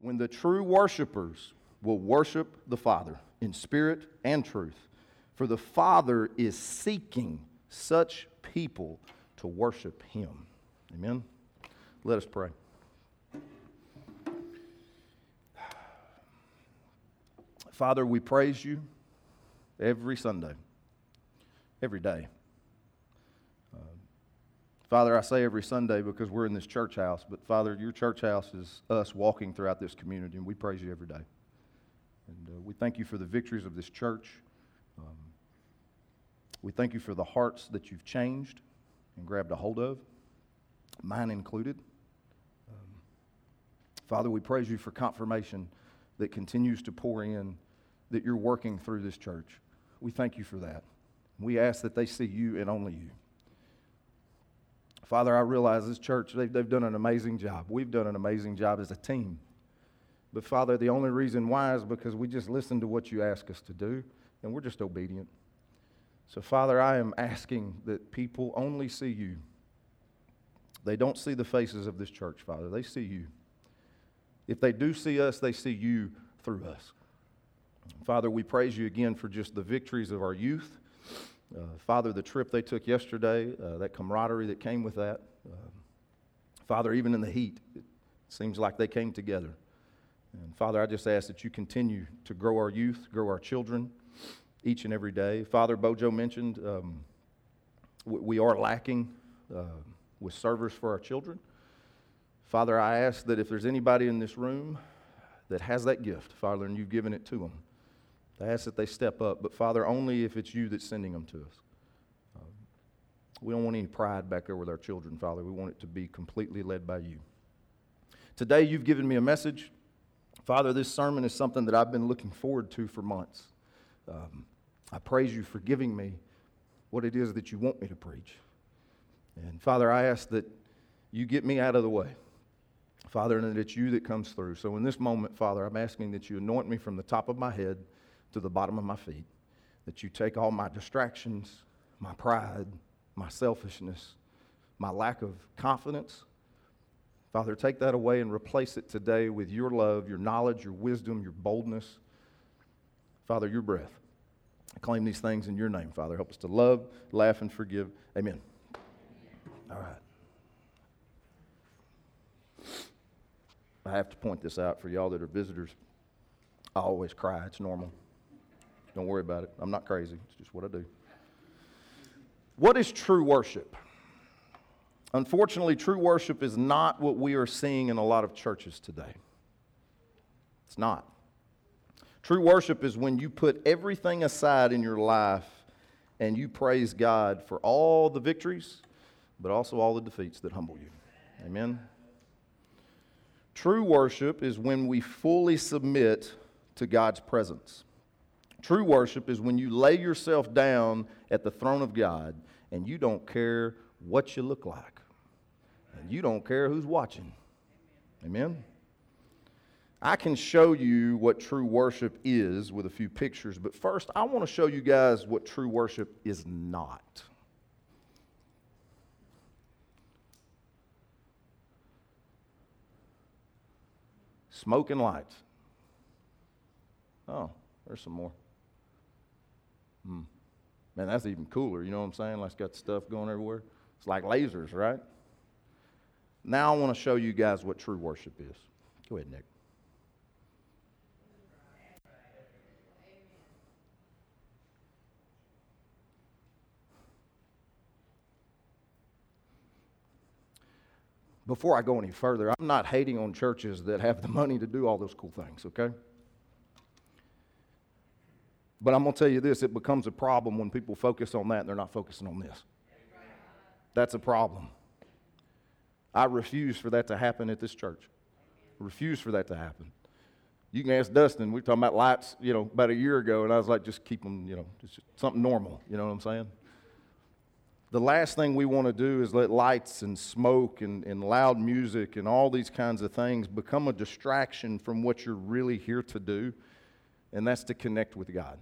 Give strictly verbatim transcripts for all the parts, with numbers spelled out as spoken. when the true worshipers will worship the Father in spirit and truth. For the Father is seeking such people to worship Him. Amen? Let us pray. Father, we praise You every Sunday, every day. Uh, Father, I say every Sunday because we're in this church house, but Father, Your church house is us walking throughout this community, and we praise You every day. And uh, we thank You for the victories of this church. Um, we thank You for the hearts that You've changed and grabbed a hold of, mine included. Um, Father, we praise You for confirmation that continues to pour in, that You're working through this church. We thank You for that. We ask that they see You and only You. Father, I realize this church, they've, they've done an amazing job. We've done an amazing job as a team. But Father, the only reason why is because we just listened to what You ask us to do, and we're just obedient. So Father, I am asking that people only see You. They don't see the faces of this church, Father. They see You. If they do see us, they see You through us. Father, we praise You again for just the victories of our youth. Uh, Father, the trip they took yesterday, uh, that camaraderie that came with that. Uh, Father, even in the heat, it seems like they came together. And Father, I just ask that You continue to grow our youth, grow our children each and every day. Father, Bojo mentioned um, we, we are lacking uh, with servers for our children. Father, I ask that if there's anybody in this room that has that gift, Father, and You've given it to them, I ask that they step up, but Father, only if it's You that's sending them to us. Um, we don't want any pride back there with our children, Father. We want it to be completely led by You. Today, You've given me a message. Father, this sermon is something that I've been looking forward to for months. Um, I praise You for giving me what it is that You want me to preach. And Father, I ask that You get me out of the way. Father, and it's You that comes through. So in this moment, Father, I'm asking that You anoint me from the top of my head to the bottom of my feet, that You take all my distractions, my pride, my selfishness, my lack of confidence. Father, take that away and replace it today with Your love, Your knowledge, Your wisdom, Your boldness. Father, Your breath. I claim these things in Your name, Father. Help us to love, laugh, and forgive. Amen. All right. I have to point this out for y'all that are visitors. I always cry. It's normal. Don't worry about it. I'm not crazy. It's just what I do. What is true worship? Unfortunately, true worship is not what we are seeing in a lot of churches today. It's not. True worship is when you put everything aside in your life and you praise God for all the victories, but also all the defeats that humble you. Amen. True worship is when we fully submit to God's presence. True worship is when you lay yourself down at the throne of God and you don't care what you look like. And you don't care who's watching. Amen? I can show you what true worship is with a few pictures, but first I want to show you guys what true worship is not. Smoke and lights. Oh, there's some more. Mm. Man, that's even cooler. You know what I'm saying? Like it's got stuff going everywhere. It's like lasers, right? Now I want to show you guys what true worship is. Go ahead, Nick. Before I go any further, I'm not hating on churches that have the money to do all those cool things, okay? But I'm going to tell you this, it becomes a problem when people focus on that and they're not focusing on this. That's a problem. I refuse for that to happen at this church. I refuse for that to happen. You can ask Dustin, we were talking about lights, you know, about a year ago, and I was like, just keep them, you know, just something normal, you know what I'm saying? The last thing we want to do is let lights and smoke and, and loud music and all these kinds of things become a distraction from what you're really here to do, and that's to connect with God.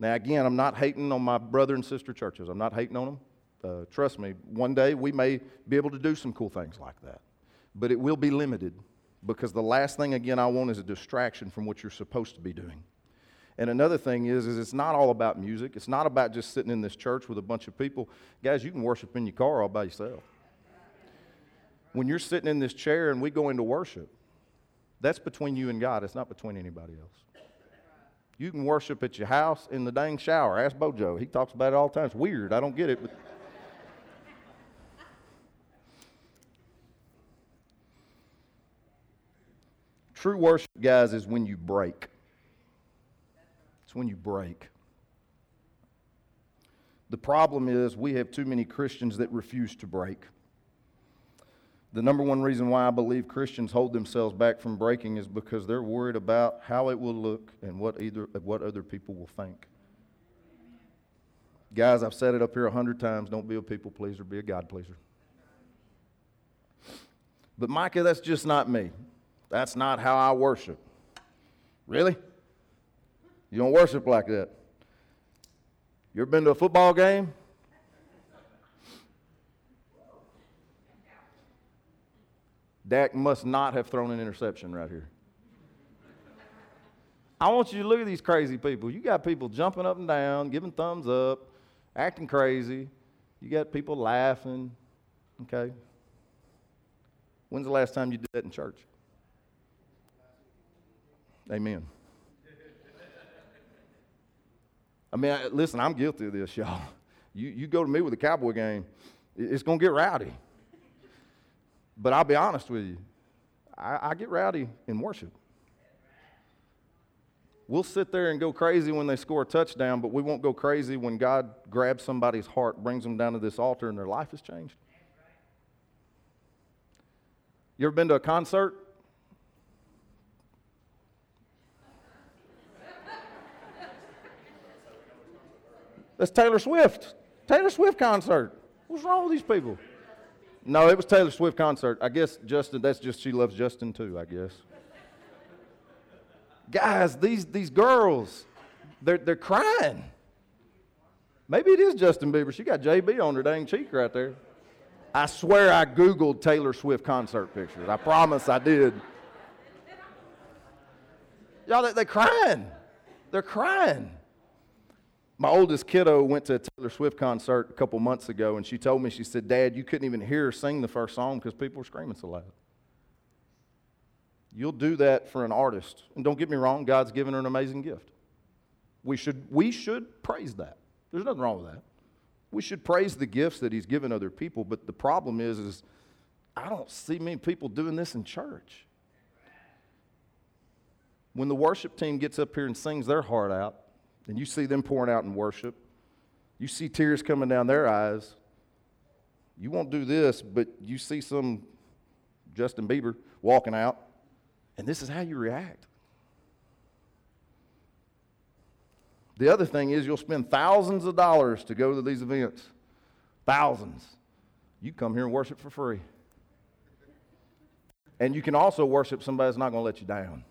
Now, again, I'm not hating on my brother and sister churches. I'm not hating on them. Uh, trust me, one day we may be able to do some cool things like that, but it will be limited because the last thing, again, I want is a distraction from what you're supposed to be doing. And another thing is, is it's not all about music. It's not about just sitting in this church with a bunch of people. Guys, you can worship in your car all by yourself. When you're sitting in this chair and we go into worship, that's between you and God. It's not between anybody else. You can worship at your house in the dang shower. Ask Bojo. He talks about it all the time. It's weird. I don't get it. But true worship, guys, is when you break. It's when you break. The problem is we have too many Christians that refuse to break. The number one reason why I believe Christians hold themselves back from breaking is because they're worried about how it will look and what either what other people will think. Guys, I've said it up here a hundred times. Don't be a people pleaser. Be a God pleaser. But Micah, that's just not me. That's not how I worship. Really? You don't worship like that. You ever been to a football game? Dak must not have thrown an interception right here. I want you to look at these crazy people. You got people jumping up and down, giving thumbs up, acting crazy. You got people laughing. Okay. When's the last time you did that in church? Amen. I mean, I, listen, I'm guilty of this, y'all. You you go to me with a Cowboy game, it's going to get rowdy. But I'll be honest with you, I, I get rowdy in worship. We'll sit there and go crazy when they score a touchdown, but we won't go crazy when God grabs somebody's heart, brings them down to this altar, and their life is changed. You ever been to a concert? That's Taylor Swift. Taylor Swift concert. What's wrong with these people? No, it was Taylor Swift concert. I guess Justin, that's just she loves Justin too, I guess. Guys, these these girls, they're they're crying. Maybe it is Justin Bieber. She got J B on her dang cheek right there. I swear I Googled Taylor Swift concert pictures. I promise I did. Y'all, they, they're crying. They're crying. My oldest kiddo went to a Taylor Swift concert a couple months ago, and she told me, she said, Dad, you couldn't even hear her sing the first song because people were screaming so loud. You'll do that for an artist. And don't get me wrong, God's given her an amazing gift. We should, we should praise that. There's nothing wrong with that. We should praise the gifts that He's given other people, but the problem is, is I don't see many people doing this in church. When the worship team gets up here and sings their heart out, and you see them pouring out in worship. You see tears coming down their eyes. You won't do this, but you see some Justin Bieber walking out, and this is how you react. The other thing is you'll spend thousands of dollars to go to these events. Thousands. You come here and worship for free. And you can also worship somebody that's not going to let you down.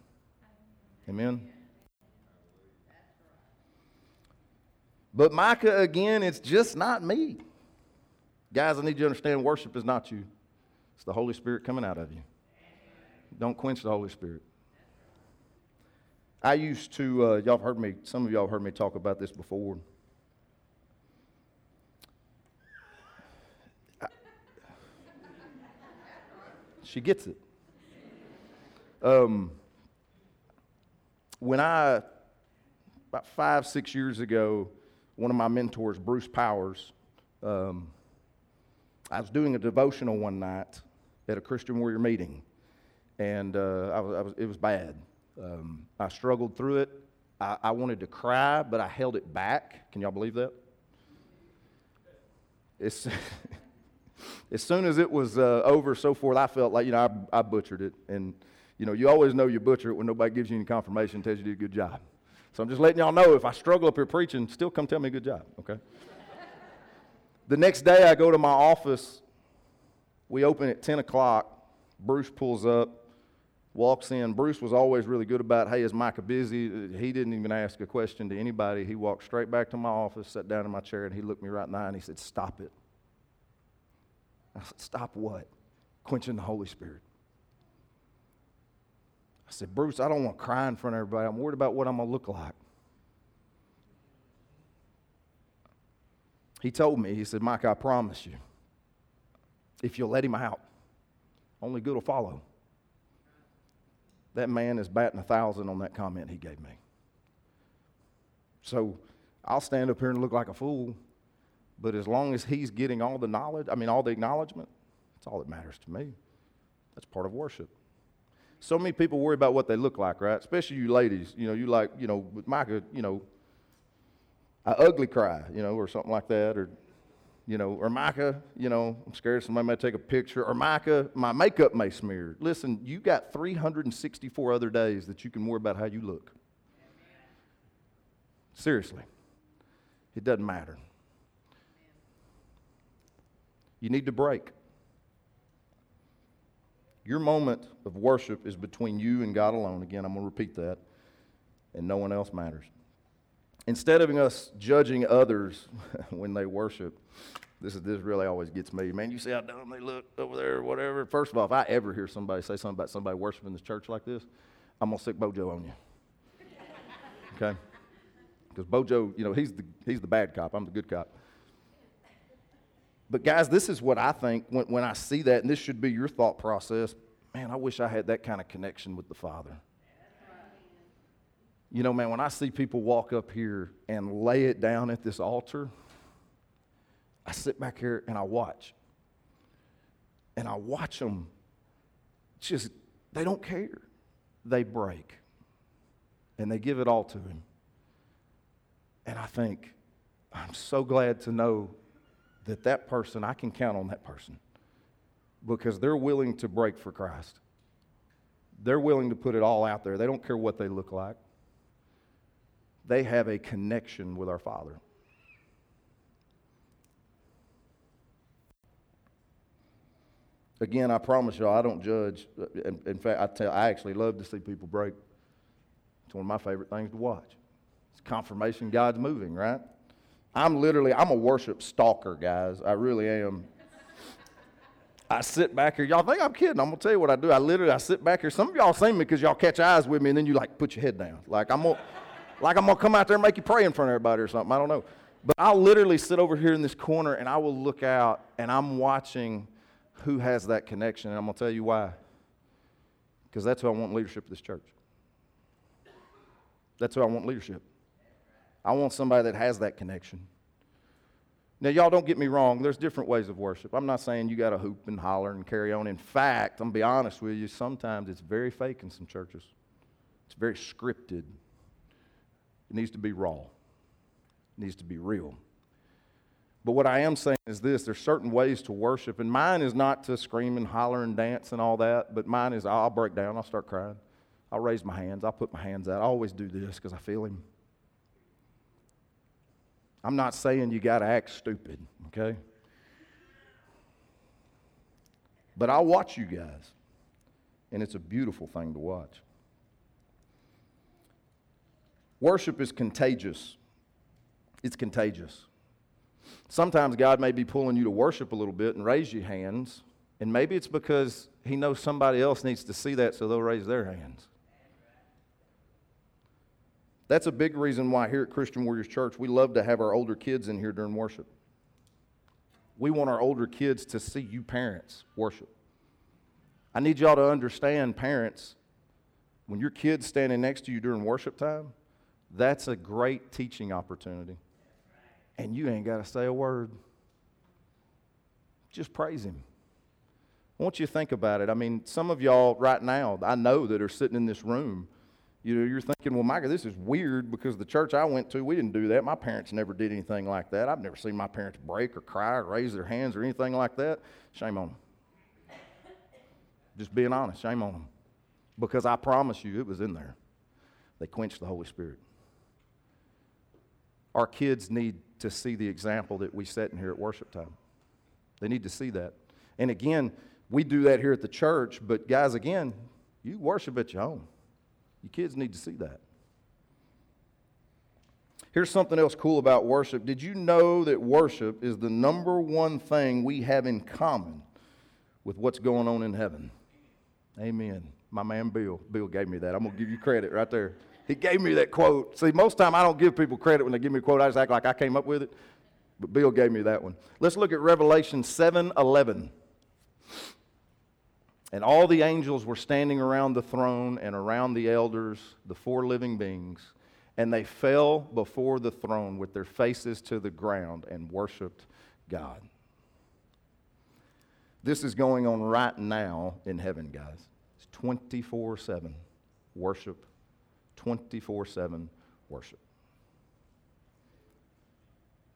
Amen? But Micah, again, it's just not me. Guys, I need you to understand worship is not you. It's the Holy Spirit coming out of you. Don't quench the Holy Spirit. I used to, uh, y'all have heard me, some of y'all have heard me talk about this before. I, she gets it. Um, when I, about five, six years ago, one of my mentors, Bruce Powers, um, I was doing a devotional one night at a Christian Warrior meeting, and uh, I was, I was, it was bad. Um, I struggled through it. I, I wanted to cry, but I held it back. Can y'all believe that? As, as soon as it was uh, over, so forth, I felt like, you know, I, I butchered it. And, you know, you always know you butcher it when nobody gives you any confirmation and tells you you did a good job. So I'm just letting y'all know, if I struggle up here preaching, still come tell me good job, okay? The next day I go to my office. We open at ten o'clock. Bruce pulls up, walks in. Bruce was always really good about, hey, is Micah busy? He didn't even ask a question to anybody. He walked straight back to my office, sat down in my chair, and he looked me right in the eye, and he said, stop it. I said, stop what? Quenching the Holy Spirit. said, Bruce, I don't want to cry in front of everybody. I'm worried about what I'm going to look like. He told me, he said, Mike, I promise you, if you'll let him out, only good will follow. That man is batting a thousand on that comment he gave me. So I'll stand up here and look like a fool, but as long as he's getting all the knowledge, I mean all the acknowledgement, that's all that matters to me. That's part of worship. So many people worry about what they look like, right? Especially you ladies. You know, you like, you know, with Micah, you know, I ugly cry, you know, or something like that, or, you know, or Micah, you know, I'm scared somebody might take a picture, or Micah, my makeup may smear. Listen, you got three hundred sixty-four other days that you can worry about how you look. Seriously, it doesn't matter. You need to break. Your moment of worship is between you and God alone. Again, I'm going to repeat that, and no one else matters. Instead of us judging others when they worship, this is this really always gets me. Man, you see how dumb they look over there or whatever. First of all, if I ever hear somebody say something about somebody worshiping this church like this, I'm going to sick Bojo on you. Okay? Because Bojo, you know, he's the he's the bad cop. I'm the good cop. But guys, this is what I think when, when I see that, and this should be your thought process. Man, I wish I had that kind of connection with the Father. You know, man, when I see people walk up here and lay it down at this altar, I sit back here and I watch. And I watch them just, they don't care. They break. And they give it all to Him. And I think, I'm so glad to know that that person, I can count on that person, because they're willing to break for Christ. They're willing to put it all out there. They don't care what they look like. They have a connection with our Father. Again, I promise y'all, I don't judge. In, in fact, I tell, I actually love to see people break. It's one of my favorite things to watch. It's confirmation God's moving, right? I'm literally, I'm a worship stalker, guys. I really am. I sit back here. Y'all think I'm kidding. I'm going to tell you what I do. I literally, I sit back here. Some of y'all seen me because y'all catch eyes with me, and then you, like, put your head down. Like, I'm going to... Like I'm going to come out there and make you pray in front of everybody or something. I don't know. But I'll literally sit over here in this corner, and I will look out, and I'm watching who has that connection. And I'm going to tell you why. Because that's who I want leadership of this church. That's who I want leadership. I want somebody that has that connection. Now, y'all don't get me wrong. There's different ways of worship. I'm not saying you got to hoop and holler and carry on. In fact, I'm going to be honest with you, sometimes it's very fake in some churches. It's very scripted. It needs to be raw. It needs to be real. But what I am saying is this. There's certain ways to worship, and mine is not to scream and holler and dance and all that, but mine is I'll break down. I'll start crying. I'll raise my hands. I'll put my hands out. I always do this because I feel Him. I'm not saying you got to act stupid, okay? But I'll watch you guys, and it's a beautiful thing to watch. Worship is contagious. It's contagious. Sometimes God may be pulling you to worship a little bit and raise your hands, and maybe it's because He knows somebody else needs to see that, so they'll raise their hands. That's a big reason why here at Christian Warriors Church, we love to have our older kids in here during worship. We want our older kids to see you parents worship. I need y'all to understand, parents, when your kid's standing next to you during worship time, that's a great teaching opportunity. And you ain't got to say a word. Just praise Him. I want you to think about it. I mean, some of y'all right now, I know that are sitting in this room, you know, you're thinking, well, Micah, this is weird because the church I went to, we didn't do that. My parents never did anything like that. I've never seen my parents break or cry or raise their hands or anything like that. Shame on them. Just being honest, shame on them. Because I promise you, it was in there. They quenched the Holy Spirit. Our kids need to see the example that we set in here at worship time. They need to see that. And again, we do that here at the church, but guys, again, you worship at your home. Your kids need to see that. Here's something else cool about worship. Did you know that worship is the number one thing we have in common with what's going on in heaven? Amen. My man Bill. Bill gave me that. I'm going to give you credit right there. He gave me that quote. See, most time I don't give people credit when they give me a quote. I just act like I came up with it. But Bill gave me that one. Let's look at Revelation seven eleven. And all the angels were standing around the throne and around the elders, the four living beings, and they fell before the throne with their faces to the ground and worshiped God. This is going on right now in heaven, guys. It's twenty-four seven worship, twenty-four seven worship.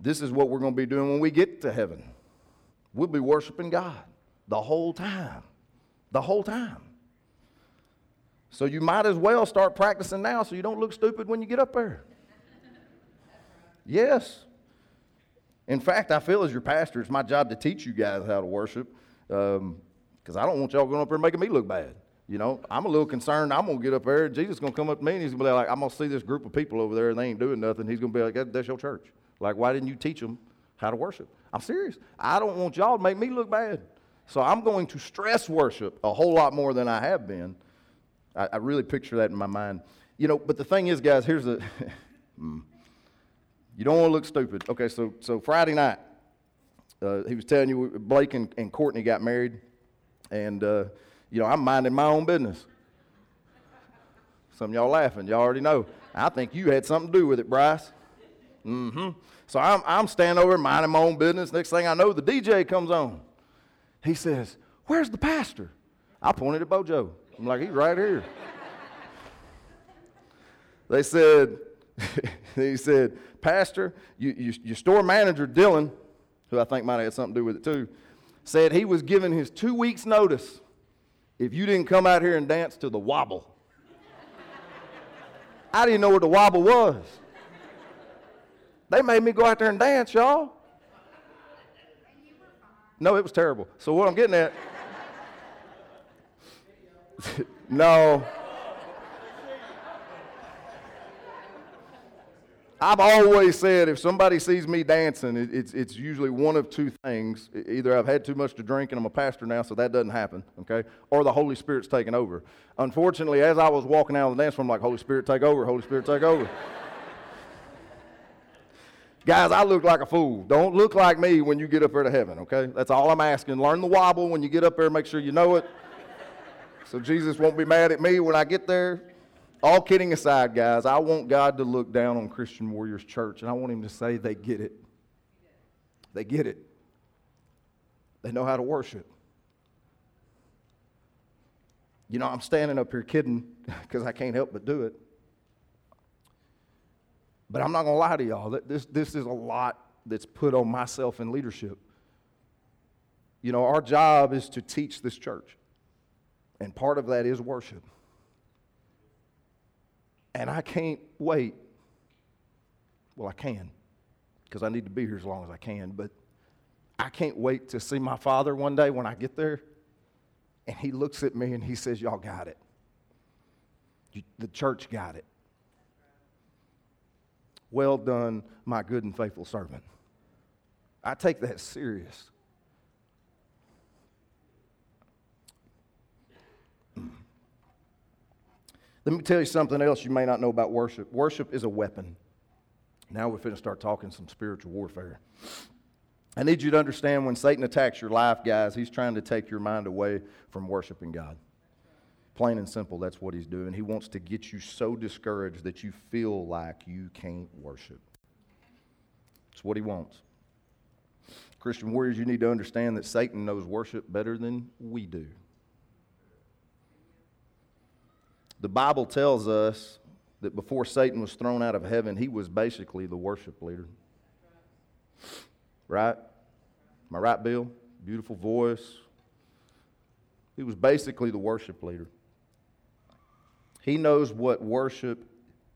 This is what we're going to be doing when we get to heaven. We'll be worshiping God the whole time. The whole time. So you might as well start practicing now so you don't look stupid when you get up there. Yes. In fact, I feel as your pastor, it's my job to teach you guys how to worship because um, I don't want y'all going up there making me look bad. You know, I'm a little concerned. I'm going to get up there. Jesus is going to come up to me and he's going to be like, I'm going to see this group of people over there and they ain't doing nothing. He's going to be like, that, that's your church. Like, why didn't you teach them how to worship? I'm serious. I don't want y'all to make me look bad. So I'm going to stress worship a whole lot more than I have been. I, I really picture that in my mind. You know, but the thing is, guys, here's the, you don't want to look stupid. Okay, so so Friday night, uh, he was telling you, Blake and, and Courtney got married, and, uh, you know, I'm minding my own business. Some of y'all laughing. Y'all already know. I think you had something to do with it, Bryce. Mm-hmm. So I'm, I'm standing over minding my own business. Next thing I know, the D J comes on. He says, where's the pastor? I pointed at Bojo. I'm like, he's right here. They said, he said, pastor, you, you, your store manager, Dylan, who I think might have had something to do with it too, said he was given his two weeks notice if you didn't come out here and dance to the wobble. I didn't know what the wobble was. They made me go out there and dance, y'all. No, it was terrible. So what I'm getting at, no. I've always said if somebody sees me dancing, it, it's it's usually one of two things. Either I've had too much to drink and I'm a pastor now, so that doesn't happen, okay? Or the Holy Spirit's taking over. Unfortunately, as I was walking out of the dance floor, I'm like, Holy Spirit, take over, Holy Spirit, take over. Guys, I look like a fool. Don't look like me when you get up there to heaven, okay? That's all I'm asking. Learn the wobble when you get up there. Make sure you know it. So Jesus won't be mad at me when I get there. All kidding aside, guys, I want God to look down on Christian Warriors Church, and I want him to say they get it. They get it. They know how to worship. You know, I'm standing up here kidding because I can't help but do it. But I'm not going to lie to y'all, this, this is a lot that's put on myself in leadership. You know, our job is to teach this church, and part of that is worship. And I can't wait. Well, I can, because I need to be here as long as I can, but I can't wait to see my father one day when I get there, and he looks at me and he says, y'all got it. You, the church got it. Well done, my good and faithful servant. I take that serious. Let me tell you something else you may not know about worship. Worship is a weapon. Now we're finna start talking some spiritual warfare. I need you to understand when Satan attacks your life, guys, he's trying to take your mind away from worshiping God. Plain and simple, that's what he's doing. He wants to get you so discouraged that you feel like you can't worship. It's what he wants. Christian Warriors, you need to understand that Satan knows worship better than we do. The Bible tells us that before Satan was thrown out of heaven, he was basically the worship leader. Right? Am I right, Bill? Beautiful voice. He was basically the worship leader. He knows what worship,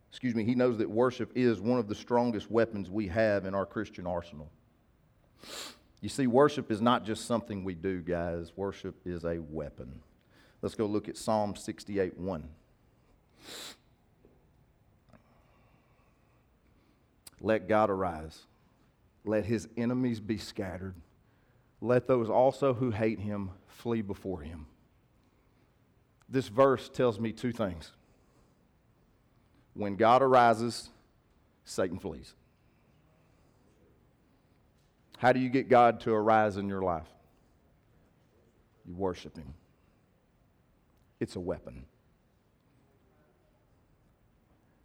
excuse me, he knows that worship is one of the strongest weapons we have in our Christian arsenal. You see, worship is not just something we do, guys. Worship is a weapon. Let's go look at Psalm sixty-eight one. Let God arise. Let his enemies be scattered. Let those also who hate him flee before him. This verse tells me two things. When God arises, Satan flees. How do you get God to arise in your life? You worship Him. It's a weapon.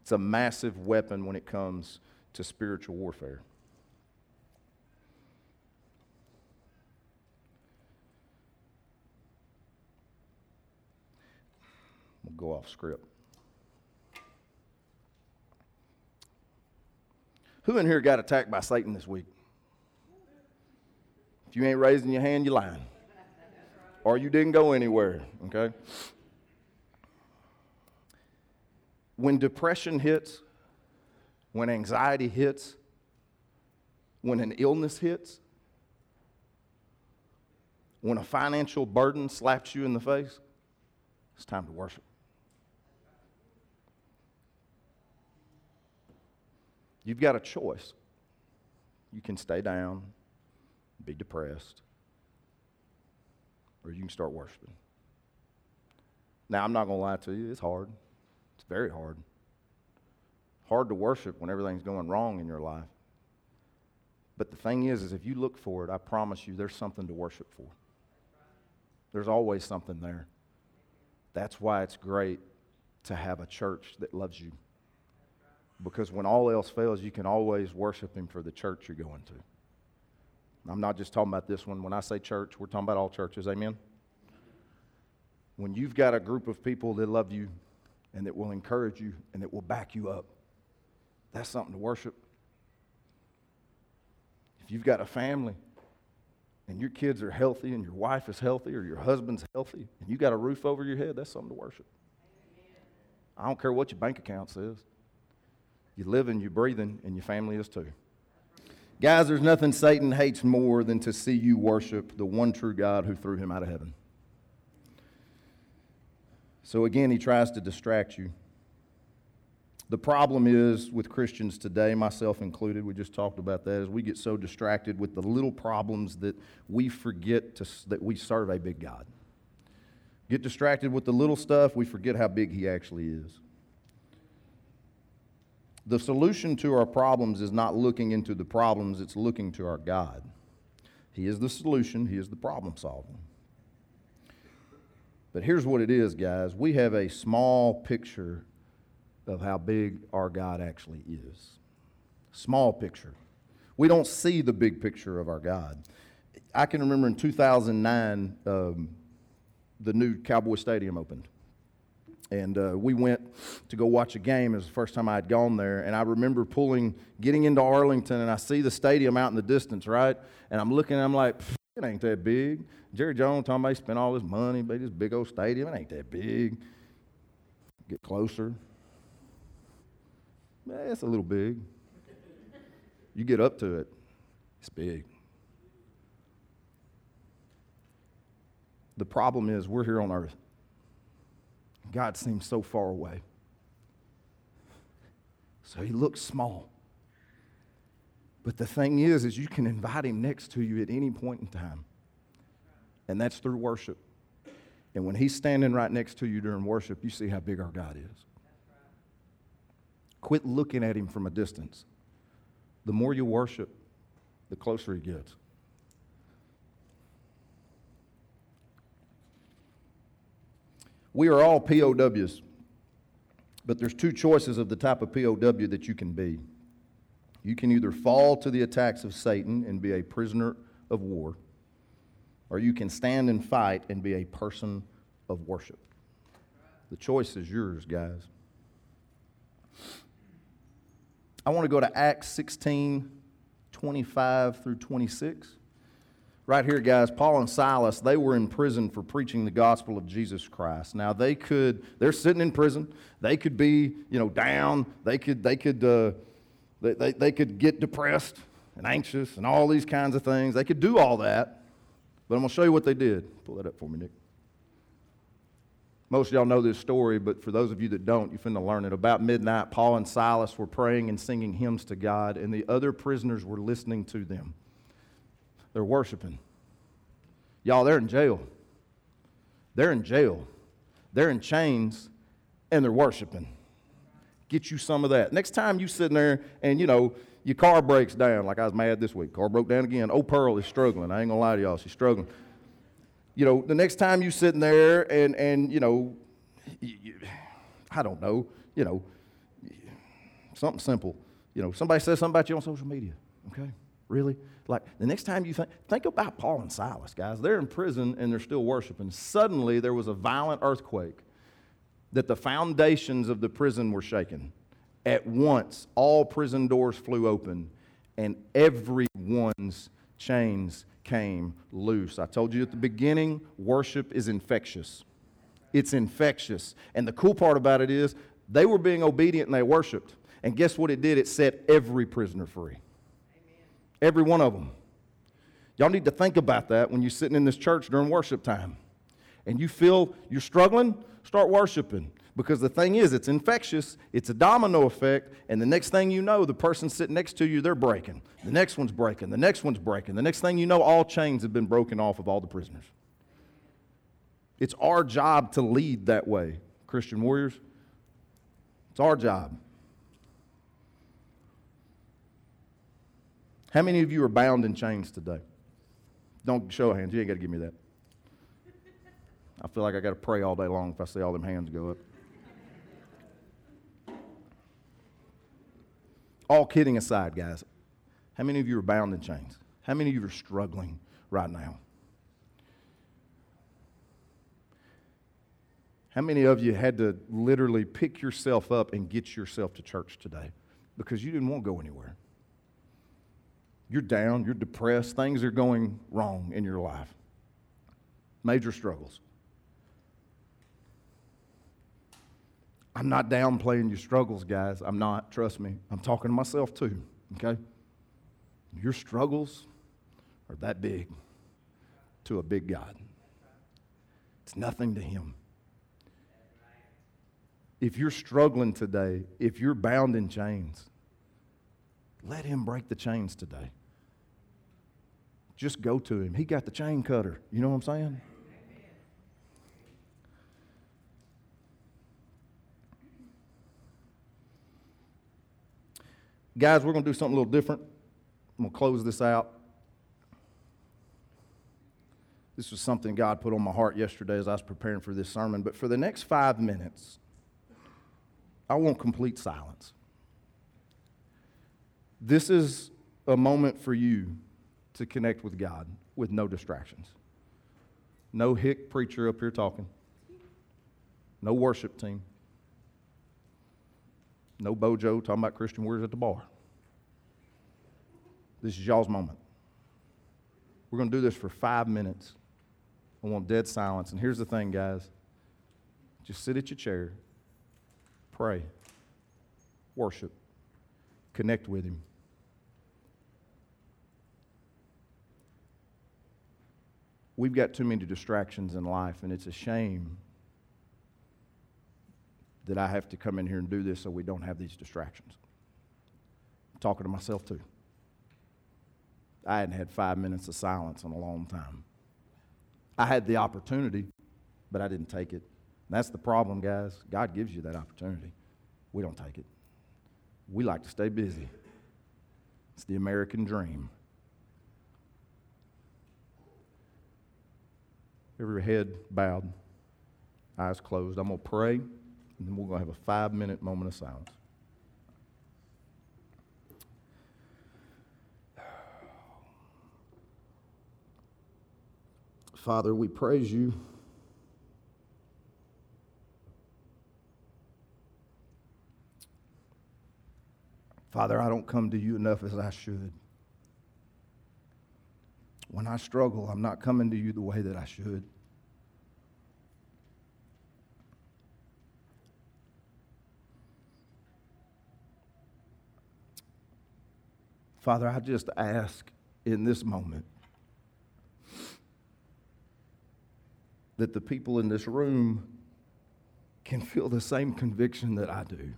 It's a massive weapon when it comes to spiritual warfare. We'll go off script. Who in here got attacked by Satan this week? If you ain't raising your hand, you're lying. Or you didn't go anywhere, okay? When depression hits, when anxiety hits, when an illness hits, when a financial burden slaps you in the face, it's time to worship. You've got a choice. You can stay down, be depressed, or you can start worshiping. Now, I'm not going to lie to you. It's hard. It's very hard. Hard to worship when everything's going wrong in your life. But the thing is, is if you look for it, I promise you there's something to worship for. There's always something there. That's why it's great to have a church that loves you. Because when all else fails, you can always worship Him for the church you're going to. I'm not just talking about this one. When I say church, we're talking about all churches. Amen? When you've got a group of people that love you and that will encourage you and that will back you up, that's something to worship. If you've got a family and your kids are healthy and your wife is healthy or your husband's healthy and you got a roof over your head, that's something to worship. I don't care what your bank account says. You're living, you're breathing, and your family is too. Guys, there's nothing Satan hates more than to see you worship the one true God who threw Him out of heaven. So again, he tries to distract you. The problem is with Christians today, myself included, we just talked about that, is we get so distracted with the little problems that we forget to, that we serve a big God. Get distracted with the little stuff, we forget how big He actually is. The solution to our problems is not looking into the problems, it's looking to our God. He is the solution, He is the problem solver. But here's what it is, guys. We have a small picture of how big our God actually is. Small picture. We don't see the big picture of our God. I can remember in two thousand nine, um, the new Cowboy Stadium opened. And uh, we went to go watch a game. It was the first time I had gone there. And I remember pulling, getting into Arlington, and I see the stadium out in the distance, right? And I'm looking, and I'm like, it ain't that big. Jerry Jones talking about he spent all this money, made this big old stadium. It ain't that big. Get closer. Eh, it's a little big. You get up to it, it's big. The problem is we're here on earth. God seems so far away. So He looks small. But the thing is, is you can invite Him next to you at any point in time. And that's through worship. And when He's standing right next to you during worship, you see how big our God is. Quit looking at Him from a distance. The more you worship, the closer He gets. We are all P O Ws, but there's two choices of the type of P O W that you can be. You can either fall to the attacks of Satan and be a prisoner of war, or you can stand and fight and be a person of worship. The choice is yours, guys. I want to go to Acts sixteen twenty-five through twenty-six. Right here, guys, Paul and Silas, they were in prison for preaching the gospel of Jesus Christ. Now, they could, they're sitting in prison. They could be, you know, down. They could, they could, uh, they, they, they could get depressed and anxious and all these kinds of things. They could do all that. But I'm going to show you what they did. Pull that up for me, Nick. Most of y'all know this story, but for those of you that don't, you're finna learn it. About midnight, Paul and Silas were praying and singing hymns to God, and the other prisoners were listening to them. They're worshiping. Y'all, they're in jail. They're in jail. They're in chains and they're worshiping. Get you some of that. Next time you sitting there and, you know, your car breaks down, like I was mad this week. Car broke down again. Oh, Pearl is struggling. I ain't going to lie to y'all. She's struggling. You know, the next time you sitting there and, and you know, you, you, I don't know, you know, something simple. You know, somebody says something about you on social media, okay? Really? Like, the next time you think, think about Paul and Silas, guys. They're in prison and they're still worshiping. Suddenly, there was a violent earthquake that the foundations of the prison were shaken. At once, all prison doors flew open, and everyone's chains came loose. I told you at the beginning, worship is infectious. It's infectious. And the cool part about it is, they were being obedient and they worshiped. And guess what it did? It set every prisoner free. Amen. Every one of them. Y'all need to think about that when you're sitting in this church during worship time. And you feel you're struggling, start worshiping. Because the thing is, it's infectious, it's a domino effect, and the next thing you know, the person sitting next to you, they're breaking. The next one's breaking, the next one's breaking. The next thing you know, all chains have been broken off of all the prisoners. It's our job to lead that way, Christian Warriors. It's our job. How many of you are bound in chains today? Don't show hands. You ain't got to give me that. I feel like I got to pray all day long if I see all them hands go up. All kidding aside, guys, how many of you are bound in chains? How many of you are struggling right now? How many of you had to literally pick yourself up and get yourself to church today because you didn't want to go anywhere? You're down, you're depressed, things are going wrong in your life. Major struggles. I'm not downplaying your struggles, guys. I'm not, trust me. I'm talking to myself too, okay? Your struggles are that big to a big God. It's nothing to Him. If you're struggling today, if you're bound in chains, let Him break the chains today. Just go to Him. He got the chain cutter. You know what I'm saying? Amen. Guys, we're going to do something a little different. I'm going to close this out. This was something God put on my heart yesterday as I was preparing for this sermon. But for the next five minutes, I want complete silence. This is a moment for you to connect with God with no distractions. No hick preacher up here talking. No worship team. No Bojo talking about Christian words at the bar. This is y'all's moment. We're going to do this for five minutes. I want dead silence. And here's the thing, guys. Just sit at your chair. Pray. Worship. Connect with Him. We've got too many distractions in life, and it's a shame that I have to come in here and do this so we don't have these distractions. I'm talking to myself, too. I hadn't had five minutes of silence in a long time. I had the opportunity, but I didn't take it. And that's the problem, guys. God gives you that opportunity. We don't take it. We like to stay busy. It's the American dream. Every head bowed, eyes closed. I'm going to pray, and then we're going to have a five-minute moment of silence. Father, we praise You. Father, I don't come to You enough as I should. When I struggle, I'm not coming to You the way that I should. Father, I just ask in this moment that the people in this room can feel the same conviction that I do.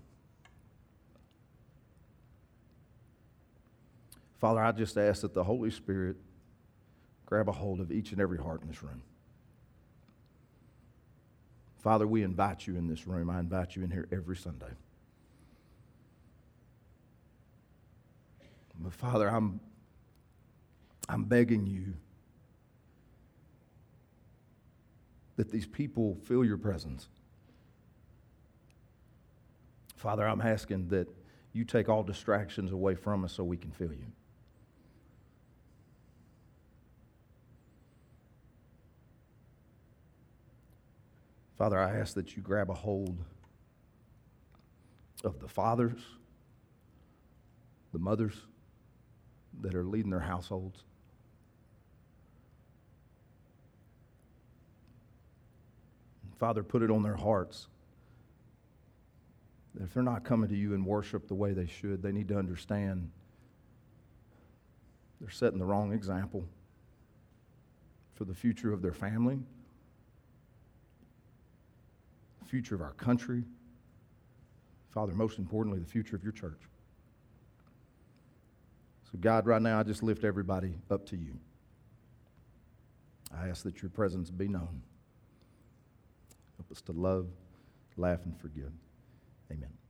Father, I just ask that the Holy Spirit grab a hold of each and every heart in this room. Father, we invite you in this room. I invite you in here every Sunday. But Father, I'm, I'm begging you that these people feel your presence. Father, I'm asking that you take all distractions away from us so we can feel you. Father, I ask that you grab a hold of the fathers, the mothers that are leading their households. Father, put it on their hearts that if they're not coming to you in worship the way they should, they need to understand they're setting the wrong example for the future of their family, the future of our country, Father, most importantly, the future of your church. So God, right now, I just lift everybody up to you. I ask that your presence be known. Help us to love, laugh, and forgive. Amen.